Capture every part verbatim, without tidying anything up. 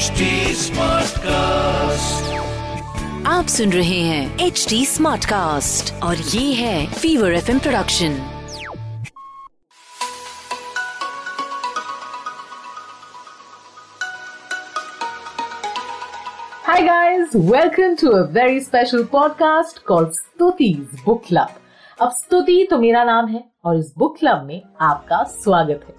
H D Smartcast, आप सुन रहे हैं एच डी स्मार्टकास्ट और ये है Fever F M production. Hi guys, welcome to a very special podcast called Stuti's book club. अब स्तुति तो मेरा नाम है और इस बुक क्लब में आपका स्वागत है।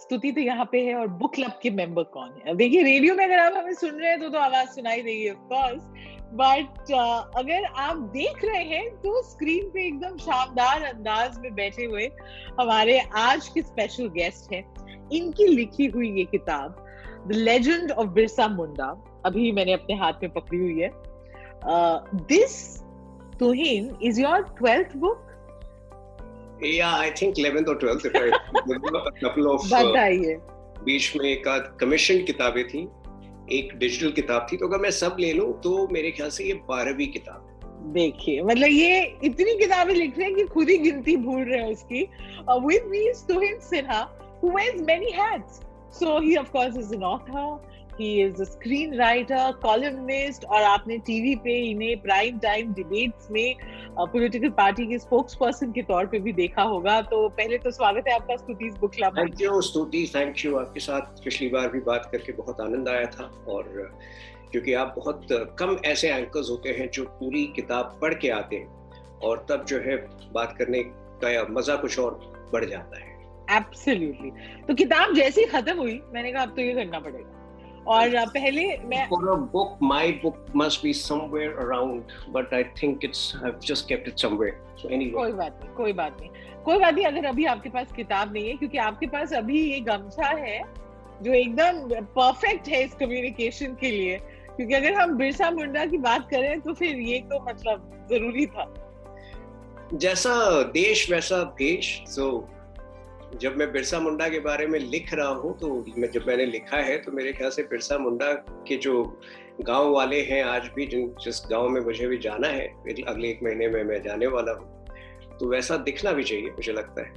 स्तुति तो यहाँ पे है और बुक क्लब के मेंबर कौन है? देखिए, रेडियो में अगर आप हमें सुन रहे हैं तो तो आवाज सुनाई देगी ऑफ कोर्स, बट अगर आप देख रहे हैं तो स्क्रीन पे एकदम शानदार अंदाज में बैठे हुए हमारे आज के स्पेशल गेस्ट हैं। इनकी लिखी हुई ये किताब the legend of Birsa Munda अभी मैंने अपने हाथ में पकड़ी हुई है। This Tuhin is your twelfth book? Yeah, I think eleventh or twelfth, if I remember, a couple of बताइए बीच में एक कमीशन किताबें थी, एक डिजिटल किताब थी, तो अगर मैं सब ले लूं तो मेरे ख्याल से ये बारहवीं किताब। देखिए, मतलब ये इतनी किताबें लिख रहे हैं कि खुद ही गिनती भूल रहे हैं उसकी। With me is Tuhin A Sinha, who wears many hats. So he of course is an author, he is a screenwriter, columnist, और आपने टीवी पे इन्हें प्राइम टाइम डिबेट्स में पॉलिटिकल पार्टी के स्पोक्स पर्सन के तौर पे भी देखा होगा। तो पहले तो स्वागत है आपका Stuti's book club. Thank you Stuti, thank you. आपके साथ पिछली बार भी बात करके बहुत आनंद आया था, और क्योंकि आप बहुत कम ऐसे एंकर्स होते हैं जो पूरी किताब पढ़ के आते हैं, और तब जो है बात करने का मजा कुछ और बढ़ जाता है। एब्सोल्युटली। तो किताब जैसी खत्म हुई, मैंने कहा अब तो ये करना पड़ेगा। और पहले मैं For a book, my book must be somewhere around, but I think it's I've just kept it somewhere. So anyway. कोई बात नहीं, कोई बात नहीं, कोई बात नहीं। अगर अभी आपके पास किताब नहीं है, क्योंकि आपके पास अभी ये गमछा है जो एकदम परफेक्ट है इस कम्युनिकेशन के लिए, क्योंकि अगर हम बिरसा मुंडा की बात करें तो फिर ये तो मतलब जरूरी था। जैसा देश वैसा भेष। सो जब मैं बिरसा मुंडा के बारे में लिख रहा हूँ, तो मैं जब मैंने लिखा है तो मेरे ख्याल से बिरसा मुंडा के जो गांव वाले हैं आज भी, जिन जिस गांव में मुझे भी जाना है, अगले एक महीने में मैं जाने वाला हूँ, तो वैसा दिखना भी चाहिए, मुझे लगता है।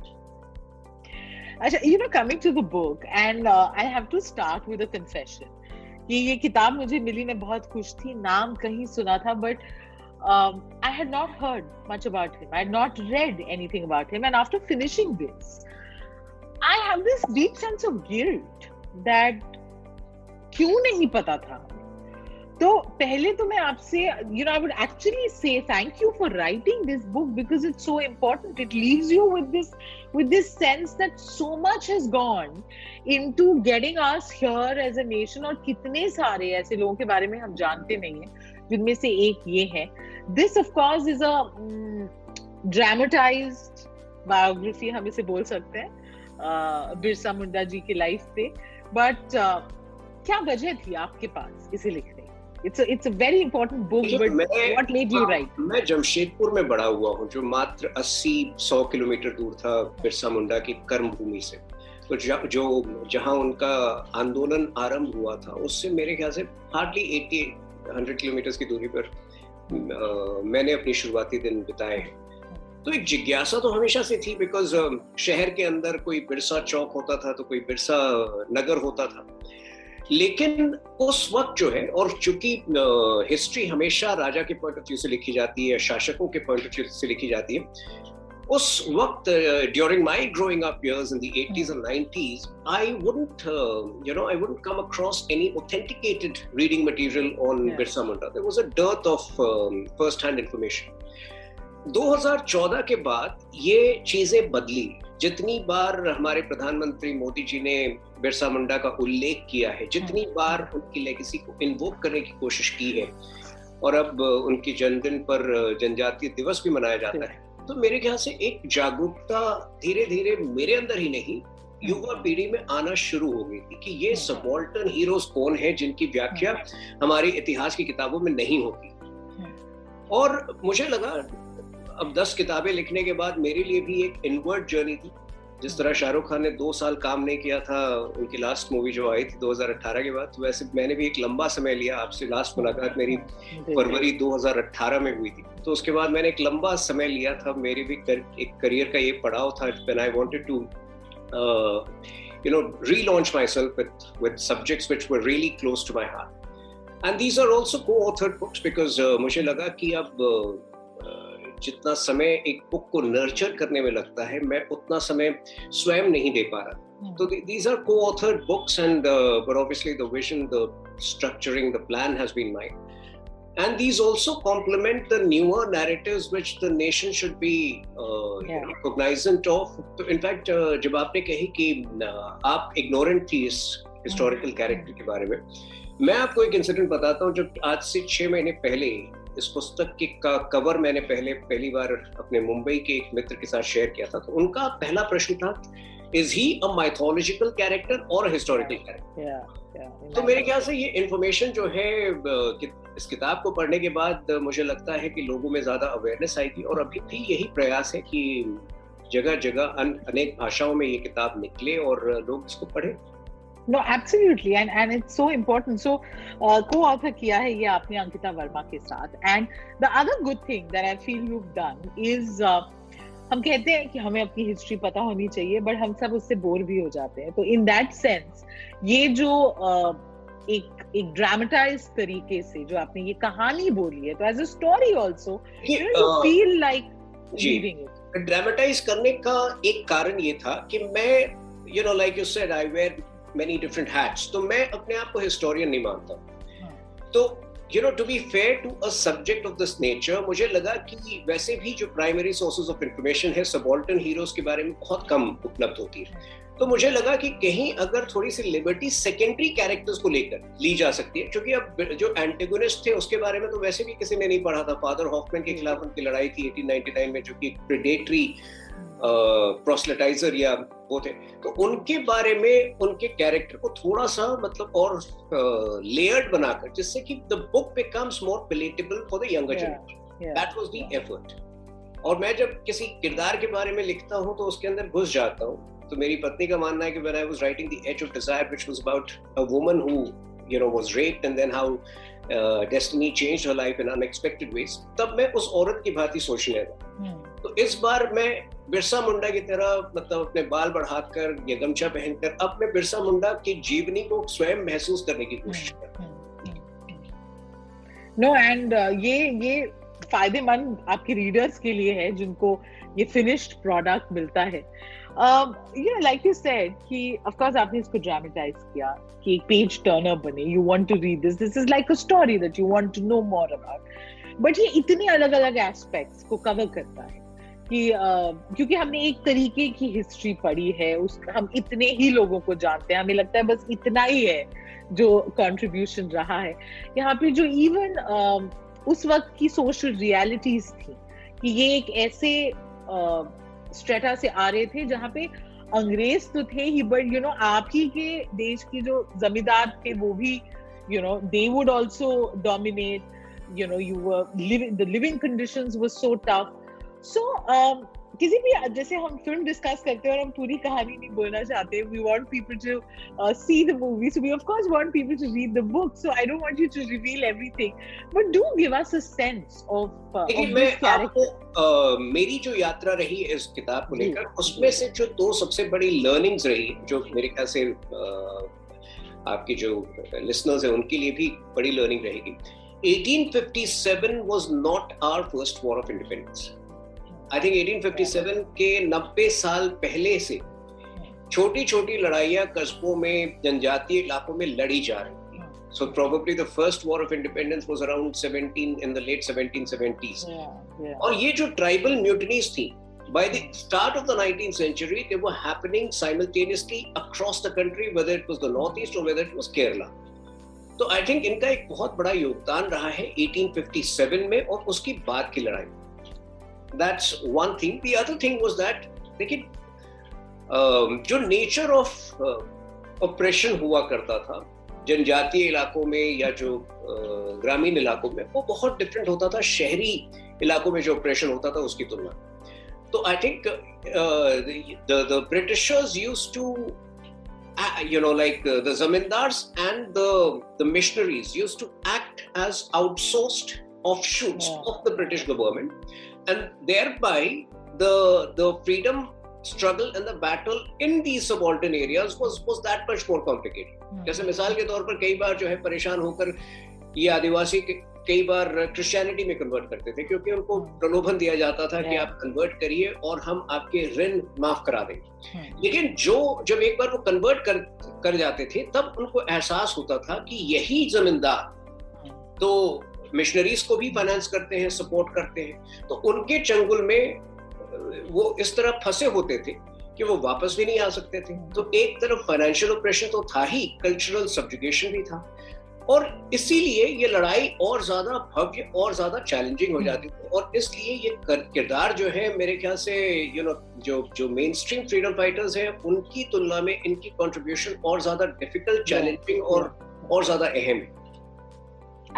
अच्छा, you know, coming to the book, and I have to start with a confession. ये ये किताब मुझे मिली, मैं बहुत खुश थी, नाम कहीं सुना था, but I had not heard much about him, I had not read anything about him, and after finishing this I have this deep sense of guilt that क्यों नहीं पता था। तो पहले तो मैं आपसे, you know, I would actually say thank you for writing this book because it's so important. It leaves you with this, with this sense that so much has gone into getting us here as a nation, और कितने सारे ऐसे लोगों के बारे में हम जानते नहीं हैं, जिनमें से एक ये है। This of course is a um, dramatized biography, हम इसे बोल सकते हैं, बिरसा मुंडा जी की लाइफ पे। बट क्या वजह थी आपके पास इसे लिखने? It's it's a very important book, but what made you write? मैं जमशेदपुर में बड़ा हुआ हूँ, जो मात्र अस्सी सौ किलोमीटर दूर था बिरसा मुंडा की कर्म भूमि से। तो जो जहाँ उनका आंदोलन आरंभ हुआ था, उससे मेरे ख्याल से हार्डली अस्सी सौ किलोमीटर की दूरी पर मैंने अपने शुरुआती दिन बिताए हैं। तो एक जिज्ञासा तो हमेशा से थी, बिकॉज शहर के अंदर कोई बिरसा चौक होता था तो कोई बिरसा नगर होता था, लेकिन उस वक्त जो है, और चूंकि हिस्ट्री हमेशा राजा के पॉइंट ऑफ व्यू से लिखी जाती है, शासकों के पॉइंट ऑफ व्यू से लिखी जाती है, उस वक्त during my growing up years in the eighties and nineties, I wouldn't, uh, you know, I wouldn't come across any authenticated reading material on yeah. Birsa Munda. There was a dearth of um, first-hand information. दो हज़ार चौदह के बाद ये चीजें बदली. जितनी बार हमारे प्रधानमंत्री मोदी जी ने बिरसा मुंडा का उल्लेख किया है, जितनी बार उनकी लेगेसी को इन्वोक करने की कोशिश की है, और अब उनके जन्मदिन पर जनजातीय दिवस भी मनाया जाता है, तो मेरे ख्याल से एक जागरूकता धीरे धीरे मेरे अंदर ही नहीं, युवा पीढ़ी में आना शुरू हो गई थी कि ये सबाल्टर्न हीरोज कौन है जिनकी व्याख्या हमारे इतिहास की किताबों में नहीं होती. और मुझे लगा अब दस किताबें लिखने के बाद मेरे लिए भी एक इनवर्ड जर्नी थी. जिस तरह शाहरुख खान ने दो साल काम नहीं किया था, उनकी लास्ट मूवी जो आई थी दो हज़ार अठारह के बाद, तो वैसे मैंने भी एक लंबा समय लिया. आपसे लास्ट मुलाकात मेरी फरवरी दो हज़ार अठारह में हुई थी, तो उसके बाद मैंने एक लंबा समय लिया था. मेरे भी कर, एक करियर का ये पड़ाव था when I wanted to you know relaunch myself with with subjects which were really close to my heart. And these are also co-authored books because मुझे लगा कि अब uh, जितना समय एक बुक को नर्चर करने में लगता है, मैं उतना समय स्वयं नहीं दे पा रहा. तो these are co-authored books and but obviously the vision, the structuring, the plan has been mine. And these also complement the newer narratives which the nation should be uh, yeah. you know, cognizant of. So in fact, uh, जब आपने कही कि आप ignorant थी इस historical character के बारे में, मैं आपको एक इंसिडेंट बताता हूँ. जब आज से छः महीने पहले इस पुस्तक के का कवर मैंने पहले पहली बार अपने मुंबई के एक मित्र के साथ शेयर किया था, तो उनका पहला प्रश्न था, is he a mythological character और हिस्टोरिकल कैरेक्टर. तो मेरे ख्याल से ये इन्फॉर्मेशन जो है इस किताब को पढ़ने के बाद मुझे लगता है कि लोगों में ज्यादा अवेयरनेस आएगी. और अभी भी यही प्रयास है कि जगह जगह अनेक भाषाओं में ये किताब निकले और लोग इसको पढ़े. No, absolutely, and and it's so important. So, uh, co-author किया है ये आपने अंकिता वर्मा के साथ. And the other good thing that I feel you've done is, uh, हम कहते हैं कि हमें अपनी हिस्ट्री पता होनी चाहिए, but हम सब उससे बोर भी हो जाते हैं. तो in that sense, ये जो uh, एक एक ड्रामेटाइज तरीके से जो आपने ये कहानी बोली है, तो as a story also, you know, you feel like reading it. Dramatise करने का एक कारण ये था कि मैं, you know, like you said, I wear many different hats. तो मैं अपने आप को historian नहीं मानता. तो you know, to be fair to a subject of this nature, मुझे लगा कि वैसे भी जो primary sources of information है subaltern heroes के बारे में बहुत कम उपलब्ध होती है. तो मुझे लगा कि कहीं अगर थोड़ी सी liberty secondary characters को लेकर ली जा सकती है, क्योंकि अब जो antagonist थे उसके बारे में तो वैसे भी किसी ने नहीं पढ़ा था. फादर हॉफमैन के खिलाफ उनकी लड़ाई थी अठारह सौ निन्यानवे में, जो कि predatory प्रोस्लेटाइजर uh, या वो थे. तो उनके बारे में उनके कैरेक्टर को थोड़ा सा मतलब और लेयर्ड uh, बनाकर, जिससे कि the book becomes more palatable for the younger generation. That was the effort. और मैं जब किसी किरदार के बारे में लिखता हूँ तो उसके अंदर घुस जाता हूँ. तो मेरी पत्नी का मानना है कि when I was writing the age of desire which was about a woman who you know was raped and then how uh, destiny changed her life in unexpected ways, तब मैं उस औरत की भांति सोचने लगा. hmm. तो इस बार मैं बिरसा मुंडा की तरह मतलब अपने बाल बढ़ाकर या गमछा पहनकर अब मैं बिरसा मुंडा की जीवनी को स्वयं महसूस करने की कोशिश hmm. करता हूं. नो एंड ये ये फायदेमंद आपके रीडर्स के लिए है जिनको ये फिनिश्ड प्रोडक्ट मिलता है. Um, you know, like you said, कि of course आपने इसको dramatize किया कि page turner बने. You want to read this. This is like a story that you want to know more about. But ये इतने अलग-अलग aspects को cover करता है कि uh, क्योंकि हमने एक तरीके की हिस्ट्री पढ़ी है, उस हम इतने ही लोगों को जानते हैं, हमें लगता है बस इतना ही है जो कंट्रीब्यूशन रहा है. यहाँ पे जो इवन uh, उस वक्त की सोशल रियलिटीज थी कि ये एक ऐसे uh, स्ट्रेटा से आ रहे थे जहाँ पे अंग्रेज तो थे ही, बट यू नो आप ही के देश की जो जमींदार थे वो भी you know they would also dominate. You know you were the living conditions were so tough. So किसी भी जैसे हम फिल्म डिस्कस करते हैं और हम पूरी कहानी नहीं बोलना चाहते, we want people to see the movie, so we of course want people to read the book, so I don't want you to reveal everything, but do give us a sense of of मेरी जो यात्रा रही इस किताब को लेकर, उसमें से जो दो सबसे बड़ी लर्निंग्स रही जो मेरे ख्याल से uh, आपके जो लिसनर्स हैं उनके लिए भी बड़ी लर्निंग रहेगी. eighteen fifty-seven was not our first war of independence. I think अठारह सौ सत्तावन के नब्बे साल पहले से छोटी छोटी लड़ाइयाँ कस्बों में, जनजातीय इलाकों में लड़ी जा रही थी. So probably the first war of independence was around seventeen in the late seventeen seventies. और ये जो ट्राइबल म्यूटिनीज थी by the start of the nineteenth century, they were happening simultaneously across the country, whether it was the northeast or whether it was Kerala. So I think इनका एक बहुत बड़ा योगदान रहा है eighteen fifty-seven में और उसकी बाद की लड़ाई. That's one thing. The other thing was that देखिए जो nature of uh, oppression हुआ करता था जनजातीय इलाकों में या जो uh, ग्रामीण इलाकों में, वो बहुत different होता था शहरी इलाकों में जो oppression होता था उसकी तुलना. So I think uh, the, the the Britishers used to, uh, you know, like uh, the zamindars and the the missionaries used to act as outsourced offshoots yeah. of the British government, and thereby the the freedom struggle and the battle in these subaltern areas was was that much more complicated. Mm-hmm. जैसे मिसाल के तौर पर कई बार जो है परेशान होकर ये आदिवासी कई बार क्रिश्चियनिटी में कन्वर्ट करते थे क्योंकि उनको प्रलोभन दिया जाता था कि आप कन्वर्ट करिए और हम आपके ऋण माफ करा देंगे. लेकिन जो जब एक बार वो कन्वर्ट कर कर जाते थे तब उनको एहसास होता था कि यही जमींदार तो मिशनरीज को भी फाइनेंस करते हैं, सपोर्ट करते हैं, तो उनके चंगुल में वो इस तरह फंसे होते थे कि वो वापस भी नहीं आ सकते थे. तो एक तरफ फाइनेंशियल ऑपरेशन तो था ही, कल्चरल सब्जुगेशन भी था, और इसीलिए ये लड़ाई और ज्यादा भव्य और ज्यादा चैलेंजिंग हो जाती थी. और इसलिए ये किरदार जो है मेरे ख्याल से यू नो जो जो मेन स्ट्रीम फ्रीडम फाइटर्स हैं उनकी तुलना में इनकी कंट्रीब्यूशन और ज्यादा डिफिकल्ट, चैलेंजिंग और और ज्यादा अहम है.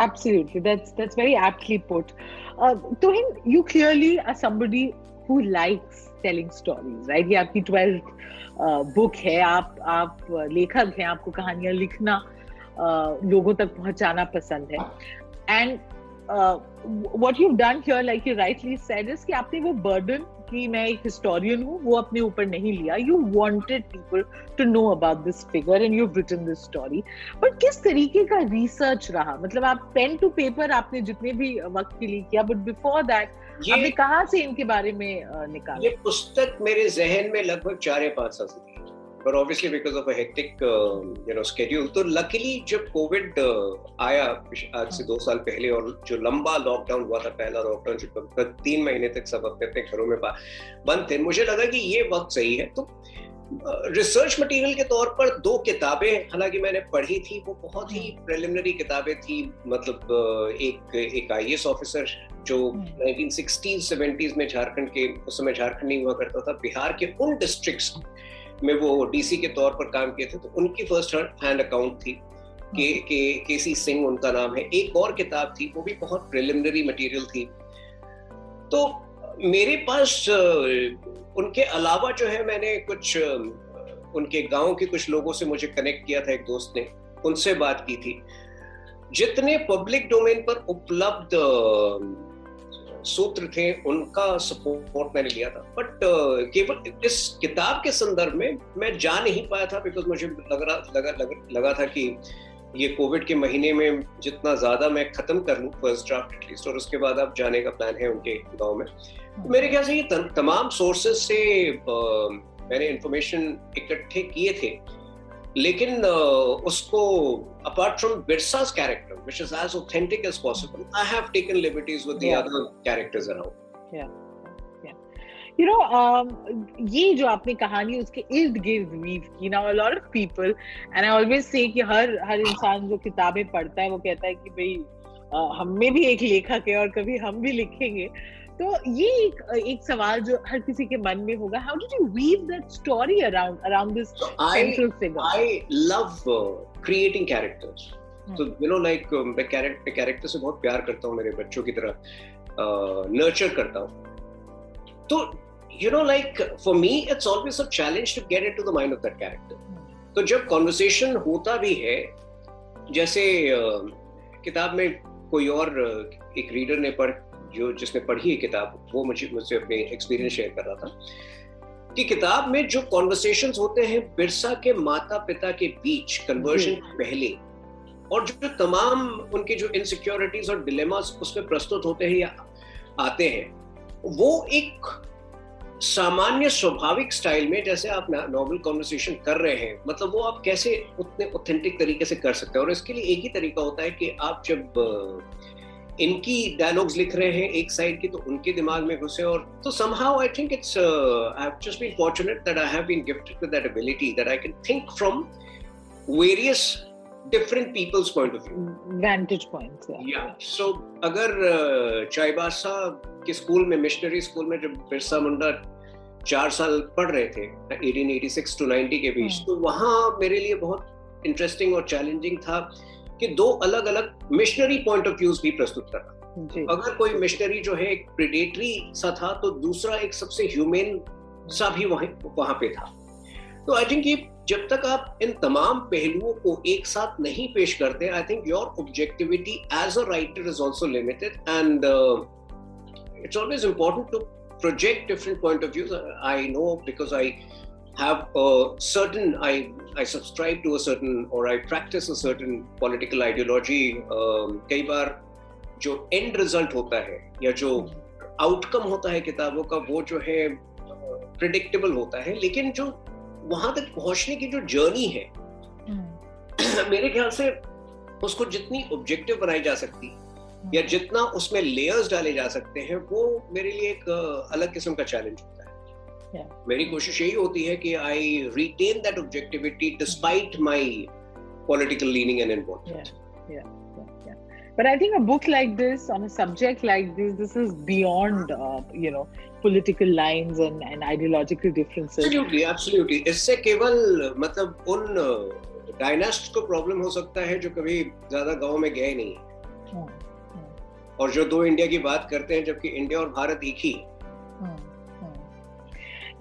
Absolutely, that's that's very aptly put. Uh, Tuhin, you clearly are somebody who likes telling stories, right? ये आपकी twelfth book है. आप आप लेखक हैं, आपको कहानियां लिखना, लोगों तक पहुंचाना पसंद है. And what you done here, like you rightly said, is कि आपने वो बर्डन कि मैं एक हिस्टोरियन हूँ वो अपने ऊपर नहीं लिया. You wanted people to know about this figure and you have written this story. But किस तरीके का रिसर्च रहा, मतलब आप पेन टू पेपर आपने जितने भी वक्त के लिए किया, बट बिफोर दैट आपने कहाँ से इनके बारे में निकाला? ये पुस्तक मेरे जहन में लगभग चार या पाँच साल से, but obviously because of a hectic uh, you know schedule. तो luckily जब कोविड uh, आया आज से दो साल पहले और जो लंबा लॉकडाउन हुआ था, पहला लॉकडाउन जो तीन महीने तक सब अपने अपने घरों में बंद थे, मुझे लगा कि ये वक्त सही है. तो रिसर्च मटेरियल के तौर पर दो किताबें हालांकि मैंने पढ़ी थी, वो बहुत ही प्रिलिमिनरी किताबें थी. मतलब एक एक आईएएस ऑफिसर जो नाइनटीन सिक्सटीज़ सेवेंटीज़ में झारखंड के, उस समय झारखंड नहीं हुआ करता था, बिहार के उन डिस्ट्रिक्ट्स में वो डीसी के तौर पर काम किए थे, तो उनकी फर्स्ट हैंड अकाउंट थी. के के के सी सिंह उनका नाम है. एक और किताब थी, वो भी बहुत प्रिलिमिनरी मटेरियल थी. तो मेरे पास उनके अलावा जो है मैंने कुछ उनके गांव के कुछ लोगों से, मुझे कनेक्ट किया था एक दोस्त ने, उनसे बात की थी. जितने पब्लिक डोमेन पर उपलब्ध सूत्र थे उनका सपोर्ट मैंने लिया था. बट uh, केवल इस किताब के संदर्भ में मैं जा नहीं पाया था, बिकॉज मुझे लग रहा लगा लग, लगा था कि ये कोविड के महीने में जितना ज्यादा मैं खत्म कर लूँ फर्स्ट ड्राफ्ट एटलीस्ट, और उसके बाद अब जाने का प्लान है उनके गांव में. तो मेरे ख्याल से ये त, तमाम सोर्सेज से uh, मैंने इंफॉर्मेशन इकट्ठे किए थे. लेकिन uh, उसको apart from Birsa's character, which is as authentic as possible, I have taken liberties with the yeah. other characters around. Yeah, yeah. You know, um, ये जो आपने कहानी उसके इर्द गिर्द weave की ना, a lot of people, and I always say कि हर हर इंसान जो किताबें पढ़ता है वो कहता है कि भाई uh, हम में भी एक लेखक है और कभी हम भी लिखेंगे. तो ये एक, एक सवाल जो हर किसी के मन में होगा, how did you weave that story around around this central figure? I love uh, creating characters. So you know like um, मैं character character से बहुत प्यार करता हूँ, मेरे बच्चों की तरह नर्चर uh, करता हूँ. तो you know like for me it's always a challenge to get into the mind of that character. तो जब conversation होता भी है, जैसे uh, किताब में कोई और uh, एक रीडर ने पढ़ जो जिसने पढ़ी है किताब, वो मुझे मुझसे अपने एक्सपीरियंस शेयर कर रहा था कि किताब में जो कॉन्वर्सेशंस होते हैं बिरसा के माता पिता के बीच कन्वर्जन पहले, और जो तमाम उनके जो इनसिक्योरिटीज और डिलेमास उसमें प्रस्तुत होते हैं या आते हैं, वो एक सामान्य स्वाभाविक स्टाइल में, जैसे आप नॉर्मल कॉन्वर्सेशन कर रहे हैं, मतलब वो आप कैसे उतने ऑथेंटिक तरीके से कर सकते हैं। और इसके लिए एक ही तरीका होता है कि आप जब इनकी डायलॉग्स लिख रहे हैं एक साइड की, तो उनके दिमाग में घुसे। और तो somehow I think it's I have just been fortunate that I have been gifted with that ability that I can think from various different people's point of view, vantage points. yeah, yeah. So agar uh, Chaibasa के school में, missionary school में जब बिरसा मुंडा चार साल पढ़ रहे थे अठारह छियासी टू नब्बे के बीच, तो वहाँ मेरे लिए बहुत इंटरेस्टिंग और चैलेंजिंग था कि दो अलग अलग मिशनरी पॉइंट ऑफ व्यूज भी प्रस्तुत करना। अगर कोई मिशनरी जो है एक प्रेडेटरी सा था, तो दूसरा एक सबसे ह्यूमेन सा भी वहाँ वहाँ पे था। तो आई थिंक ये जब तक आप इन तमाम पहलुओं को एक साथ नहीं पेश करते, I think your objectivity as a writer is also limited and it's always important to project different point of views. I know because I have certain I I subscribe to a certain और I practice a certain political ideology. कई बार जो and result होता है या जो outcome होता है किताबों का, वो जो है प्रेडिक्टेबल होता है, लेकिन जो वहां तक पहुंचने की जो जर्नी है, hmm. मेरे ख्याल से उसको जितनी ऑब्जेक्टिव बनाई जा सकती hmm. या जितना उसमें लेयर्स डाले जा सकते हैं, वो मेरे लिए एक अलग किस्म का चैलेंज होता है। yeah. मेरी कोशिश यही होती है कि I retain that objectivity despite my political leaning and involvement. But I think a book like this, on a subject like this, this is beyond, uh, you know, political lines and, and ideological differences. Absolutely, absolutely. इससे केवल मतलब उन डायनास्ट को problem हो सकता है जो कभी ज्यादा गांव में गए नहीं है, और जो दो इंडिया की बात करते हैं, जबकि इंडिया और भारत एक ही।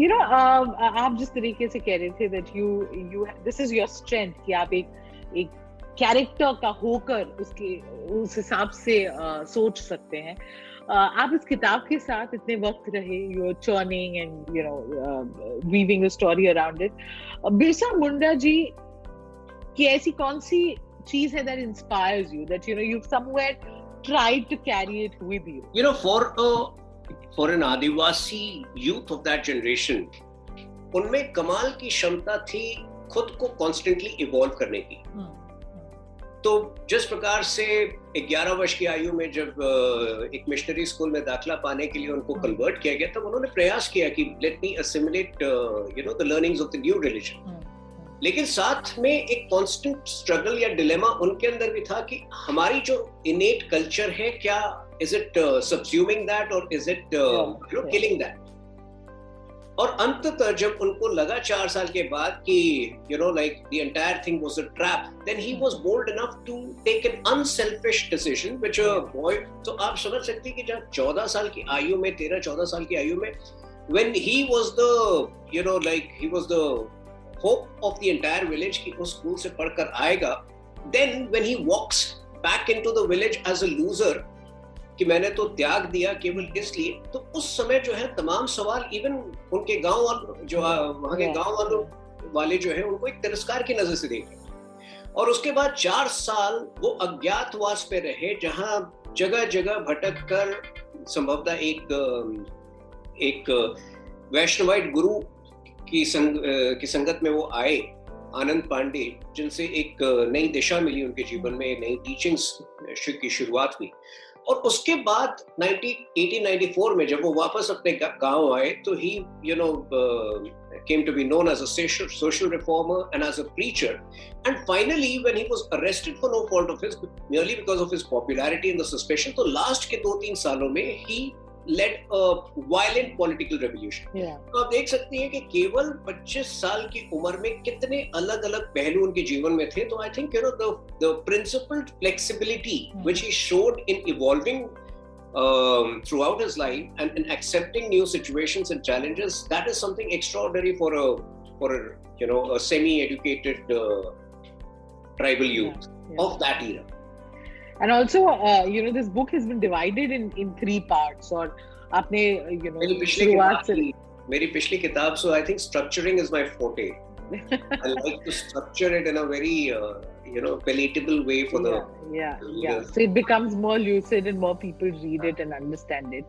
You know, uh, आप जिस तरीके से कह रहे थे that you, you, this is your strength कि आप एक, एक कैरेक्टर का होकर उसके उस हिसाब से uh, सोच सकते हैं। uh, आप इस किताब के साथ इतने वक्त रहे, you are churning and you know weaving the story around it. Birsa Munda ji की ऐसी कौन सी चीज है that inspires you, that you know you somewhere tried to carry it with you? You know for for an adivasi youth of that generation, उनमें कमाल की क्षमता थी खुद को कॉन्स्टेंटली इवॉल्व करने की। hmm. तो जिस प्रकार से ग्यारह वर्ष की आयु में जब एक मिशनरी स्कूल में दाखिला पाने के लिए उनको कन्वर्ट किया गया, तब उन्होंने प्रयास किया कि let me assimilate you know the learnings of the new religion, लेकिन साथ में एक कांस्टेंट स्ट्रगल या डिलेमा उनके अंदर भी था कि हमारी जो इनेट कल्चर है, क्या इज इट सब्स्यूमिंग दैट और is it you know killing that. और अंततः जब उनको लगा चार साल के बाद कि you know like the entire thing was a trap, then he was bold enough to take an unselfish decision which a boy, so aap samajh sakte ki jab चौदह साल की आयु में, तेरह चौदह साल की आयु में, when he was the you know like he was the hope of the entire village ki us school se padhkar aayega, then when he walks back into the village as a loser कि मैंने तो त्याग दिया केवल इसलिए, तो उस समय जो है तमाम सवाल इवन उनके गांव वालों जो वहां के गांव वालों वाले जो है उनको एक तिरस्कार की नजर से देखे। और उसके बाद चार साल वो अज्ञातवास पे रहे, जहां जगह जगह भटक कर संभवतः एक एक वैष्णवाइट गुरु की संग की संगत में वो आए, आनंद पांडे, जिनसे एक नई दिशा मिली उनके जीवन में, नई टीचिंग्स की शुरुआत हुई। और उसके बाद उन्नीस सौ चौरासी में जब वो वापस अपने गांव आए, तो he you know came to be known as a social, social reformer and as a preacher, and finally when he was arrested for no fault of his, merely because of his popularity and the suspicion, so last ke two teen saalon mein he led a violent political revolution. yeah. तो आप देख सकती हैं कि केवल पच्चीस साल की उम्र में कितने अलग अलग पहलू उनके जीवन में थे। तो I think you know the the principled flexibility mm. which he showed in evolving Um, throughout his life and in accepting new situations and challenges, that is something extraordinary for a for a you know a semi-educated uh, tribal youth yeah, yeah. of that era. And also, uh, you know, this book has been divided in in three parts. Or, आपने you know, मेरी पिछली किताब मेरी पिछली किताब so I think structuring is my forte. I like to structure it in a very uh, you know, palatable way for the yeah, yeah, yeah. So it becomes more lucid and more people read it and understand it.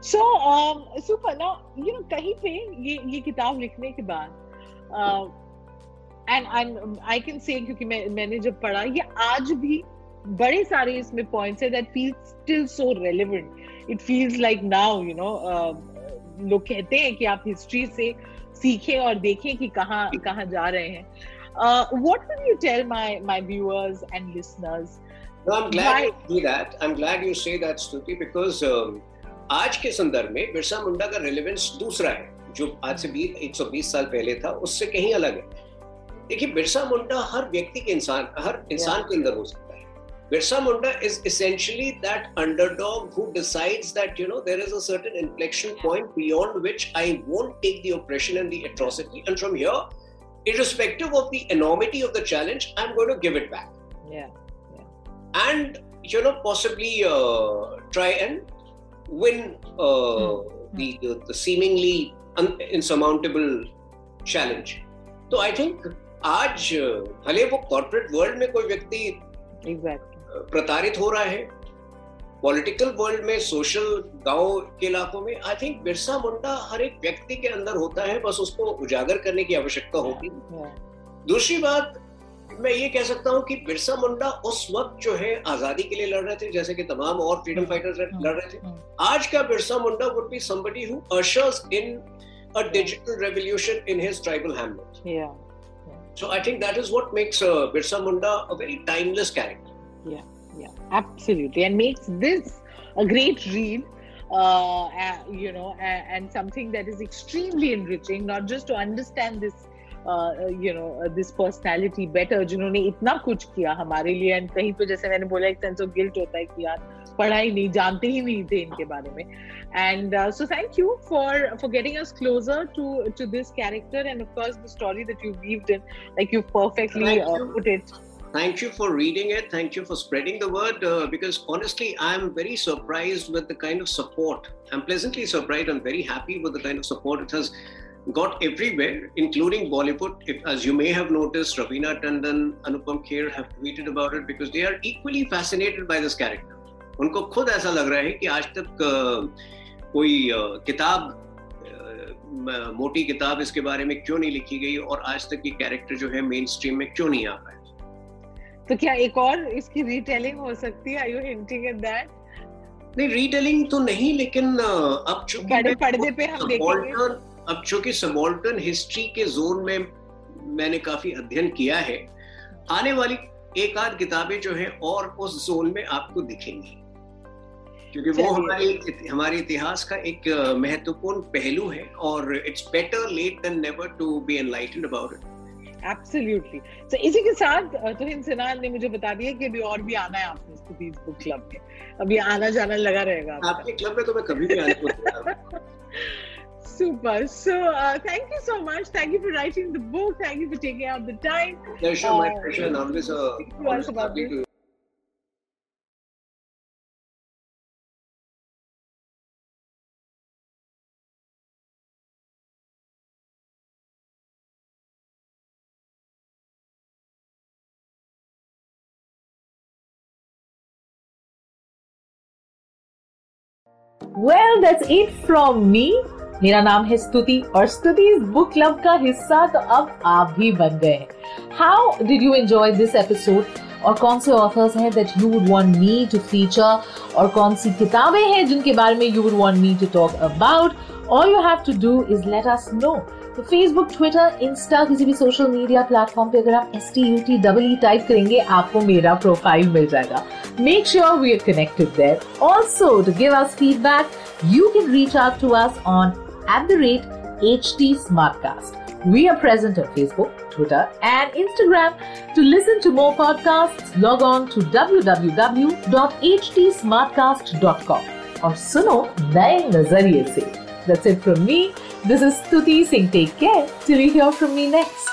So um, super. Now you know, कहीं पे ये ये किताब लिखने के बाद, and and I can say क्योंकि मैं मैंने जब पढ़ा ये आज भी बड़े सारे इसमें points हैं that feels still so relevant. It feels like now you know uh, लोग कहते हैं कि आप history से सीखें और देखें कि कहाँ कहाँ जा रहे हैं. Uh, what would you tell my my viewers and listeners? No, I'm glad Why? you do that. I'm glad you say that, Stuti, because um, आज के संदर्भ में बिरसा मुंडा का रेलेवेंस दूसरा है जो आज से बीस एक सौ बीस साल पहले था, उससे कहीं अलग है. देखिए, बिरसा मुंडा हर व्यक्ति के इंसान हर इंसान yeah. के अंदर हो सकता है. Birsa Munda is essentially that underdog who decides that you know there is a certain inflection point beyond which I won't take the oppression and the atrocity and from here, irrespective of the enormity of the challenge, I'm going to give it back. Yeah. yeah. And, you know, possibly uh, try and win uh, mm-hmm. the, the, the seemingly un- insurmountable challenge. So I think, आज भले वो corporate world में कोई व्यक्ति exactly. प्रताड़ित हो रहा है, पॉलिटिकल वर्ल्ड में, सोशल गांव के इलाकों में, आई थिंक बिरसा मुंडा हर एक व्यक्ति के अंदर होता है, बस उसको उजागर करने की आवश्यकता होती है. yeah, yeah. दूसरी बात मैं ये कह सकता हूँ कि बिरसा मुंडा उस वक्त जो है आजादी के लिए लड़ रहे थे, जैसे कि तमाम और फ्रीडम फाइटर्स लड़ रहे थे. आज का Birsa Munda would be somebody who ushers in a digital revolution in his tribal hamlet. So I think that is what makes Birsa Munda a very timeless character. या Yeah, absolutely, and makes this a great read, uh, uh, you know, and, and something that is extremely enriching, not just to understand this, uh, you know, uh, this personality better, जिन्होंने इतना कुछ किया हमारे लिए, and कहीं पे जैसे मैंने बोला एक sense of guilt होता है कि यार पढ़ा ही नहीं, जानते ही नहीं थे इनके बारे में, and uh, so thank you for for getting us closer to to this character, and of course the story that you weaved in, like you've perfectly uh, put it. Thank you for reading it. Thank you for spreading the word. Uh, because honestly, I'm very surprised with the kind of support. I'm pleasantly surprised. I'm very happy with the kind of support it has got everywhere, including Bollywood. If, as you may have noticed, Ravina Tandon, Anupam Kher have tweeted about it because they are equally fascinated by this character. उनको खुद ऐसा लग रहा है कि आज तक uh, कोई uh, किताब uh, मोटी किताब इसके बारे में क्यों नहीं लिखी गई और आज तक ये कैरेक्टर जो है मेन स्ट्रीम में क्यों नहीं आ पाया. तो क्या एक और इसकी रीटेलिंग हो सकती है? Are you hinting at that? नहीं, रीटेलिंग तो नहीं, लेकिन अब चूंकि पर्दे पे हम देखेंगे, अब चूंकि सबॉल्टर्न हिस्ट्री के जोन में मैंने काफी अध्ययन किया है, आने वाली एक आध किताबें जो हैं और उस जोन में आपको दिखेंगी, क्योंकि वो हमारे हमारे इतिहास का एक महत्वपूर्ण पहलू है और it's better late than never to be enlightened about it. Absolutely. So, इसी के साथ तुहिन सिन्हा ने मुझे बता दिया कि अभी और भी आना है आपने स्टूटीज बुक क्लब में. अभी आना जाना लगा रहेगा आपके क्लब में, तो मैं कभी भी आने को तैयार हूं. Super. So, uh, thank you so much. Thank you for writing the book. Thank you for taking out the time. Pleasure, uh, my pleasure. Always a pleasure. Well, that's it from me. मेरा नाम है स्तुति और स्तुति इस book club का हिस्सा तो अब आप भी बन गए हैं. How did you enjoy this episode? और कौन से ऑथर्स हैं that you would want me to feature? और कौन सी किताबें हैं जिनके बारे में you would want me to talk about? All you have to do is let us know. तो Facebook, Twitter, Insta, किसी भी सोशल मीडिया प्लेटफॉर्म पे अगर आप S T U T double E type करेंगे आपको मेरा प्रोफाइल मिल जाएगा. Make sure we are connected there. Also, to give us feedback, you can reach out to us on at the rate H D Smartcast. We are present on Facebook, Twitter, and Instagram. To listen to more podcasts, log on to w w w dot h d smartcast dot com और सुनो नए नजरिए से. That's it from me. This is Stuti Singh. Take care till you hear from me next.